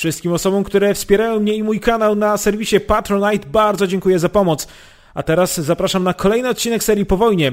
Wszystkim osobom, które wspierają mnie i mój kanał na serwisie Patronite, bardzo dziękuję za pomoc. A teraz zapraszam na kolejny odcinek serii Po wojnie.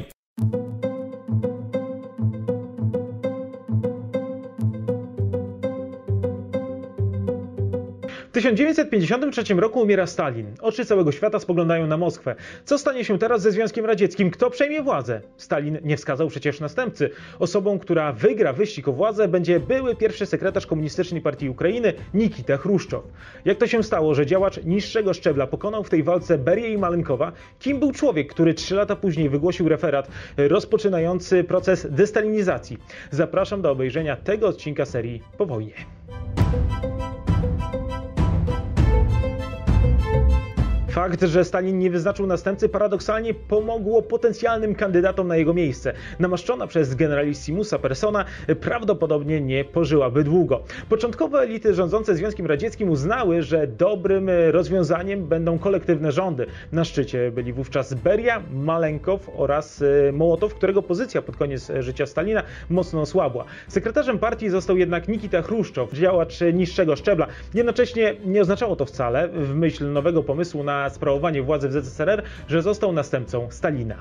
W 1953 roku umiera Stalin. Oczy całego świata spoglądają na Moskwę. Co stanie się teraz ze Związkiem Radzieckim? Kto przejmie władzę? Stalin nie wskazał przecież następcy. Osobą, która wygra wyścig o władzę, będzie były pierwszy sekretarz Komunistycznej Partii Ukrainy Nikita Chruszczow. Jak to się stało, że działacz niższego szczebla pokonał w tej walce Berię i Malenkowa? Kim był człowiek, który 3 lata później wygłosił referat rozpoczynający proces destalinizacji? Zapraszam do obejrzenia tego odcinka serii Po wojnie. Fakt, że Stalin nie wyznaczył następcy, paradoksalnie pomogło potencjalnym kandydatom na jego miejsce. Namaszczona przez generalissimusa persona prawdopodobnie nie pożyłaby długo. Początkowo elity rządzące Związkiem Radzieckim uznały, że dobrym rozwiązaniem będą kolektywne rządy. Na szczycie byli wówczas Beria, Malenkow oraz Mołotow, którego pozycja pod koniec życia Stalina mocno osłabła. Sekretarzem partii został jednak Nikita Chruszczow, działacz niższego szczebla. Jednocześnie nie oznaczało to wcale, w myśl nowego pomysłu na sprawowanie władzy w ZSRR, że został następcą Stalina.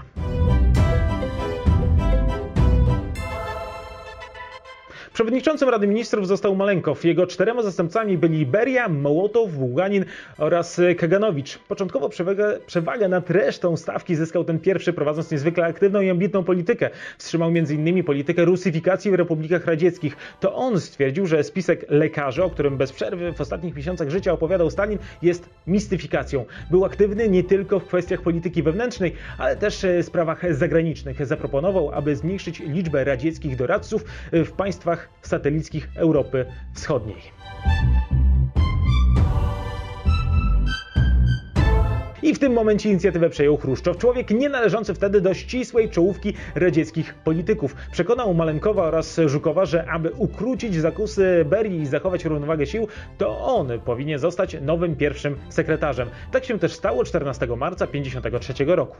Przewodniczącym Rady Ministrów został Malenkow. Jego 4 zastępcami byli Beria, Mołotow, Bułganin oraz Kaganowicz. Początkowo przewagę nad resztą stawki zyskał ten pierwszy, prowadząc niezwykle aktywną i ambitną politykę. Wstrzymał m.in. politykę rusyfikacji w republikach radzieckich. To on stwierdził, że spisek lekarzy, o którym bez przerwy w ostatnich miesiącach życia opowiadał Stalin, jest mistyfikacją. Był aktywny nie tylko w kwestiach polityki wewnętrznej, ale też w sprawach zagranicznych. Zaproponował, aby zmniejszyć liczbę radzieckich doradców w państwach satelickich Europy Wschodniej. I w tym momencie inicjatywę przejął Chruszczow, człowiek nie należący wtedy do ścisłej czołówki radzieckich polityków. Przekonał Malenkowa oraz Żukowa, że aby ukrócić zakusy Berii i zachować równowagę sił, to on powinien zostać nowym pierwszym sekretarzem. Tak się też stało 14 marca 1953 roku.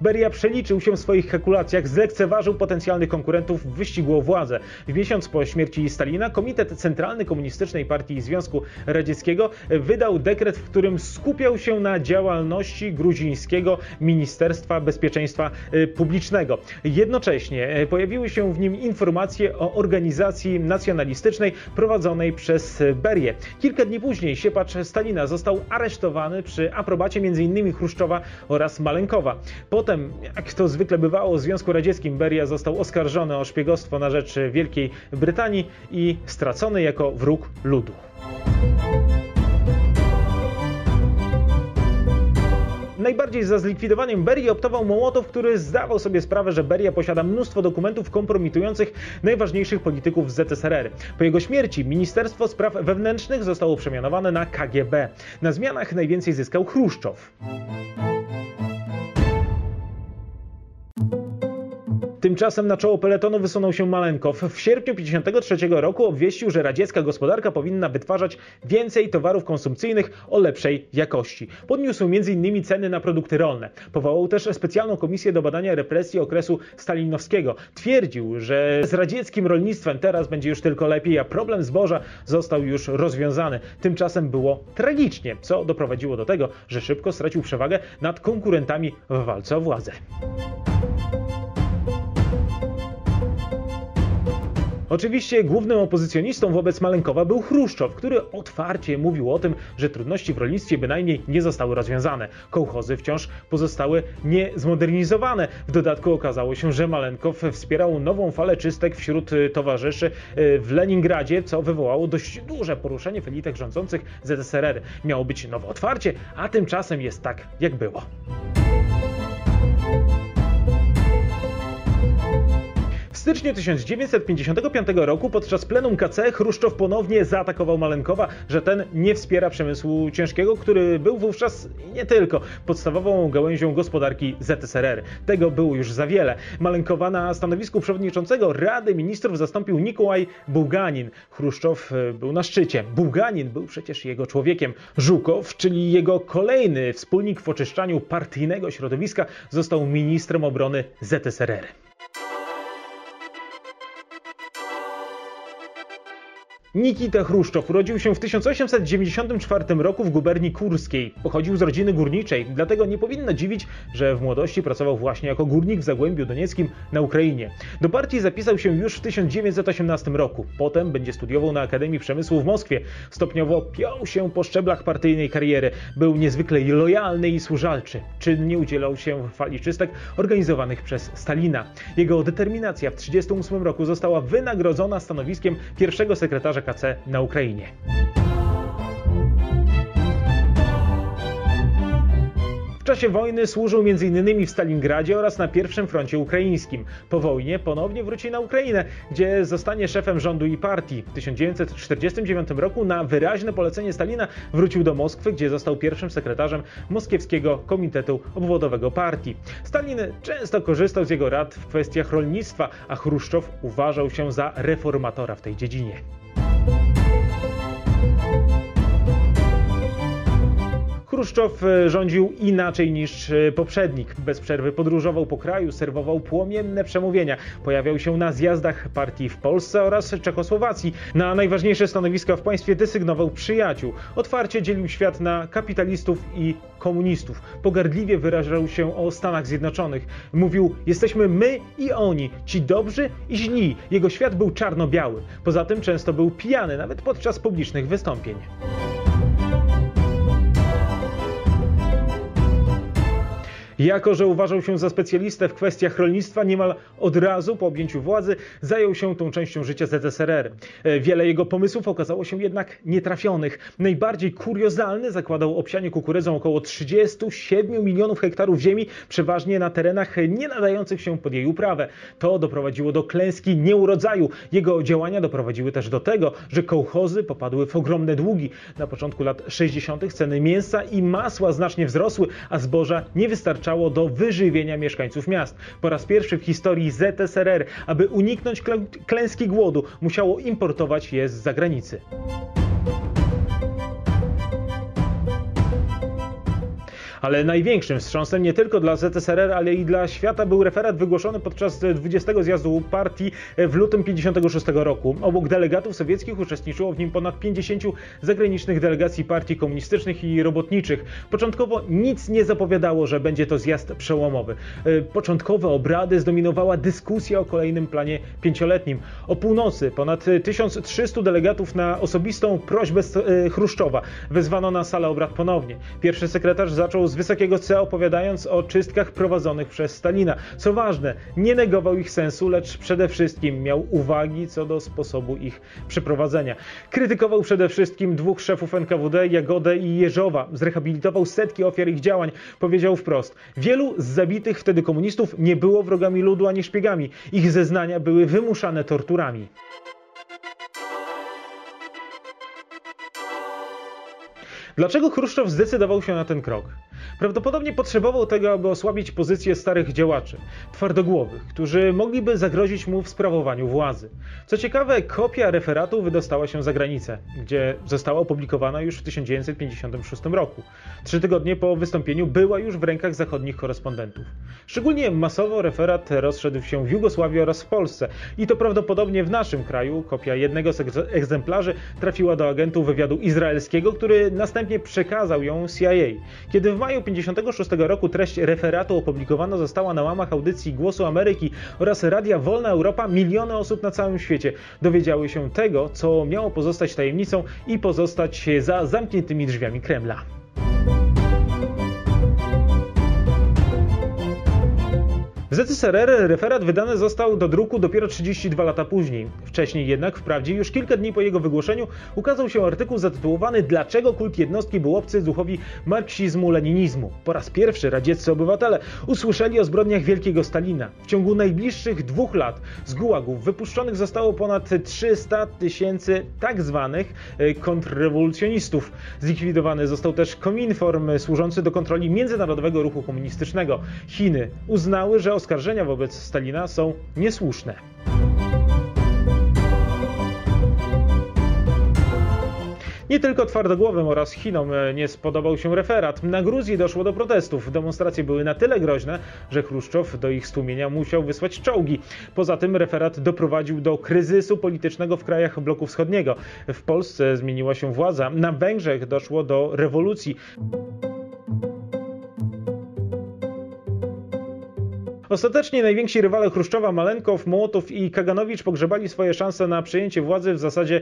Beria przeliczył się w swoich kalkulacjach, zlekceważył potencjalnych konkurentów w wyścigu o władzę. W miesiąc po śmierci Stalina Komitet Centralny Komunistycznej Partii Związku Radzieckiego wydał dekret, w którym skupiał się na działalności gruzińskiego Ministerstwa Bezpieczeństwa Publicznego. Jednocześnie pojawiły się w nim informacje o organizacji nacjonalistycznej prowadzonej przez Berię. Kilka dni później siepacz Stalina został aresztowany przy aprobacie m.in. Chruszczowa oraz Malenkowa. Potem, jak to zwykle bywało w Związku Radzieckim, Beria został oskarżony o szpiegostwo na rzecz Wielkiej Brytanii i stracony jako wróg ludu. Najbardziej za zlikwidowaniem Berii optował Mołotow, który zdawał sobie sprawę, że Beria posiada mnóstwo dokumentów kompromitujących najważniejszych polityków z ZSRR. Po jego śmierci Ministerstwo Spraw Wewnętrznych zostało przemianowane na KGB. Na zmianach najwięcej zyskał Chruszczow. Tymczasem na czoło peletonu wysunął się Malenkow. W sierpniu 1953 roku obwieścił, że radziecka gospodarka powinna wytwarzać więcej towarów konsumpcyjnych o lepszej jakości. Podniósł m.in. ceny na produkty rolne. Powołał też specjalną komisję do badania represji okresu stalinowskiego. Twierdził, że z radzieckim rolnictwem teraz będzie już tylko lepiej, a problem zboża został już rozwiązany. Tymczasem było tragicznie, co doprowadziło do tego, że szybko stracił przewagę nad konkurentami w walce o władzę. Oczywiście głównym opozycjonistą wobec Malenkowa był Chruszczow, który otwarcie mówił o tym, że trudności w rolnictwie bynajmniej nie zostały rozwiązane. Kołchozy wciąż pozostały niezmodernizowane. W dodatku okazało się, że Malenkow wspierał nową falę czystek wśród towarzyszy w Leningradzie, co wywołało dość duże poruszenie w elitach rządzących ZSRR. Miało być nowe otwarcie, a tymczasem jest tak, jak było. W styczniu 1955 roku podczas plenum KC Chruszczow ponownie zaatakował Malenkowa, że ten nie wspiera przemysłu ciężkiego, który był wówczas nie tylko podstawową gałęzią gospodarki ZSRR. Tego było już za wiele. Malenkowa na stanowisku przewodniczącego Rady Ministrów zastąpił Nikołaj Bułganin. Chruszczow był na szczycie. Bułganin był przecież jego człowiekiem. Żukow, czyli jego kolejny wspólnik w oczyszczaniu partyjnego środowiska, został ministrem obrony ZSRR. Nikita Chruszczow urodził się w 1894 roku w guberni kurskiej. Pochodził z rodziny górniczej, dlatego nie powinno dziwić, że w młodości pracował właśnie jako górnik w Zagłębiu Donieckim na Ukrainie. Do partii zapisał się już w 1918 roku. Potem będzie studiował na Akademii Przemysłu w Moskwie. Stopniowo piął się po szczeblach partyjnej kariery. Był niezwykle lojalny i służalczy. Czynnie udzielał się w fali czystek organizowanych przez Stalina. Jego determinacja w 1938 roku została wynagrodzona stanowiskiem pierwszego sekretarza KC na Ukrainie. W czasie wojny służył m.in. w Stalingradzie oraz na I froncie ukraińskim. Po wojnie ponownie wróci na Ukrainę, gdzie zostanie szefem rządu i partii. W 1949 roku na wyraźne polecenie Stalina wrócił do Moskwy, gdzie został pierwszym sekretarzem Moskiewskiego Komitetu Obwodowego Partii. Stalin często korzystał z jego rad w kwestiach rolnictwa, a Chruszczow uważał się za reformatora w tej dziedzinie. Chruszczow rządził inaczej niż poprzednik. Bez przerwy podróżował po kraju, serwował płomienne przemówienia. Pojawiał się na zjazdach partii w Polsce oraz Czechosłowacji. Na najważniejsze stanowiska w państwie desygnował przyjaciół. Otwarcie dzielił świat na kapitalistów i komunistów. Pogardliwie wyrażał się o Stanach Zjednoczonych. Mówił: jesteśmy my i oni, ci dobrzy i źli. Jego świat był czarno-biały. Poza tym często był pijany, nawet podczas publicznych wystąpień. Jako że uważał się za specjalistę w kwestiach rolnictwa, niemal od razu po objęciu władzy zajął się tą częścią życia ZSRR. Wiele jego pomysłów okazało się jednak nietrafionych. Najbardziej kuriozalny zakładał obsianie kukurydzą około 37 milionów hektarów ziemi, przeważnie na terenach nie nadających się pod jej uprawę. To doprowadziło do klęski nieurodzaju. Jego działania doprowadziły też do tego, że kołchozy popadły w ogromne długi. Na początku lat 60. ceny mięsa i masła znacznie wzrosły, a zboża nie wystarczyło do wyżywienia mieszkańców miast. Po raz pierwszy w historii ZSRR, aby uniknąć klęski głodu, musiało importować je z zagranicy. Ale największym wstrząsem nie tylko dla ZSRR, ale i dla świata był referat wygłoszony podczas 20. zjazdu partii w lutym 1956 roku. Obok delegatów sowieckich uczestniczyło w nim ponad 50 zagranicznych delegacji partii komunistycznych i robotniczych. Początkowo nic nie zapowiadało, że będzie to zjazd przełomowy. Początkowe obrady zdominowała dyskusja o kolejnym planie pięcioletnim. O północy ponad 1300 delegatów na osobistą prośbę Chruszczowa wezwano na salę obrad ponownie. Pierwszy sekretarz zaczął z wysokiego C, opowiadając o czystkach prowadzonych przez Stalina. Co ważne, nie negował ich sensu, lecz przede wszystkim miał uwagi co do sposobu ich przeprowadzenia. Krytykował przede wszystkim dwóch szefów NKWD, Jagodę i Jeżowa. Zrehabilitował setki ofiar ich działań. Powiedział wprost: wielu z zabitych wtedy komunistów nie było wrogami ludu ani szpiegami. Ich zeznania były wymuszane torturami. Dlaczego Chruszczow zdecydował się na ten krok? Prawdopodobnie potrzebował tego, aby osłabić pozycję starych działaczy, twardogłowych, którzy mogliby zagrozić mu w sprawowaniu władzy. Co ciekawe, kopia referatu wydostała się za granicę, gdzie została opublikowana już w 1956 roku. 3 tygodnie po wystąpieniu była już w rękach zachodnich korespondentów. Szczególnie masowo referat rozszedł się w Jugosławii oraz w Polsce i to prawdopodobnie w naszym kraju kopia jednego z egzemplarzy trafiła do agentów wywiadu izraelskiego, który następnie przekazał ją CIA. Kiedy w maju 1956 roku treść referatu opublikowana została na łamach audycji Głosu Ameryki oraz Radia Wolna Europa, miliony osób na całym świecie dowiedziały się tego, co miało pozostać tajemnicą i pozostać za zamkniętymi drzwiami Kremla. W ZSRR referat wydany został do druku dopiero 32 lata później. Wcześniej jednak, wprawdzie już kilka dni po jego wygłoszeniu, ukazał się artykuł zatytułowany „Dlaczego kult jednostki był obcy duchowi marksizmu-leninizmu?”. Po raz pierwszy radzieccy obywatele usłyszeli o zbrodniach wielkiego Stalina. W ciągu najbliższych 2 lat z gułagów wypuszczonych zostało ponad 300 tysięcy tak zwanych kontrrewolucjonistów. Zlikwidowany został też Kominform służący do kontroli międzynarodowego ruchu komunistycznego. Chiny uznały, że oskarżenia wobec Stalina są niesłuszne. Nie tylko twardogłowym oraz Chinom nie spodobał się referat. Na Gruzji doszło do protestów. Demonstracje były na tyle groźne, że Chruszczow do ich stłumienia musiał wysłać czołgi. Poza tym referat doprowadził do kryzysu politycznego w krajach bloku wschodniego. W Polsce zmieniła się władza. Na Węgrzech doszło do rewolucji. Ostatecznie najwięksi rywale Chruszczowa, Malenkow, Mołotow i Kaganowicz pogrzebali swoje szanse na przejęcie władzy w zasadzie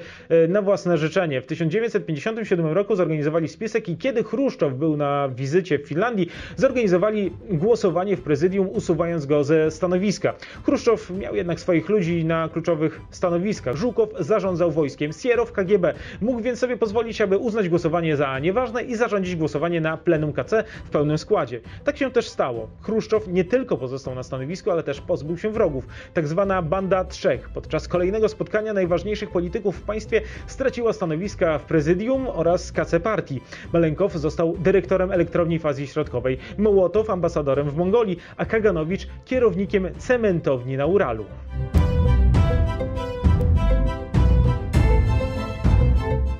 na własne życzenie. W 1957 roku zorganizowali spisek i kiedy Chruszczow był na wizycie w Finlandii, zorganizowali głosowanie w prezydium, usuwając go ze stanowiska. Chruszczow miał jednak swoich ludzi na kluczowych stanowiskach. Żukow zarządzał wojskiem, Sierow KGB. Mógł więc sobie pozwolić, aby uznać głosowanie za nieważne i zarządzić głosowanie na plenum KC w pełnym składzie. Tak się też stało. Chruszczow nie tylko pozostał na stanowisku, ale też pozbył się wrogów. Tak zwana banda trzech. Podczas kolejnego spotkania najważniejszych polityków w państwie straciła stanowiska w prezydium oraz KC partii. Malenkow został dyrektorem elektrowni w Azji Środkowej, Mołotow ambasadorem w Mongolii, a Kaganowicz kierownikiem cementowni na Uralu.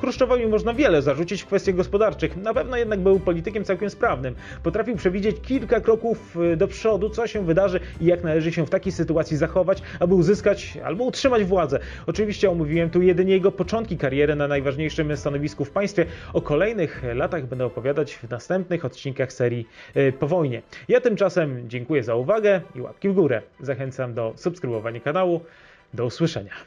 Chruszczowowi można wiele zarzucić w kwestiach gospodarczych, na pewno jednak był politykiem całkiem sprawnym. Potrafił przewidzieć kilka kroków do przodu, co się wydarzy i jak należy się w takiej sytuacji zachować, aby uzyskać albo utrzymać władzę. Oczywiście omówiłem tu jedynie jego początki kariery na najważniejszym stanowisku w państwie. O kolejnych latach będę opowiadać w następnych odcinkach serii Po wojnie. Ja tymczasem dziękuję za uwagę i łapki w górę. Zachęcam do subskrybowania kanału. Do usłyszenia.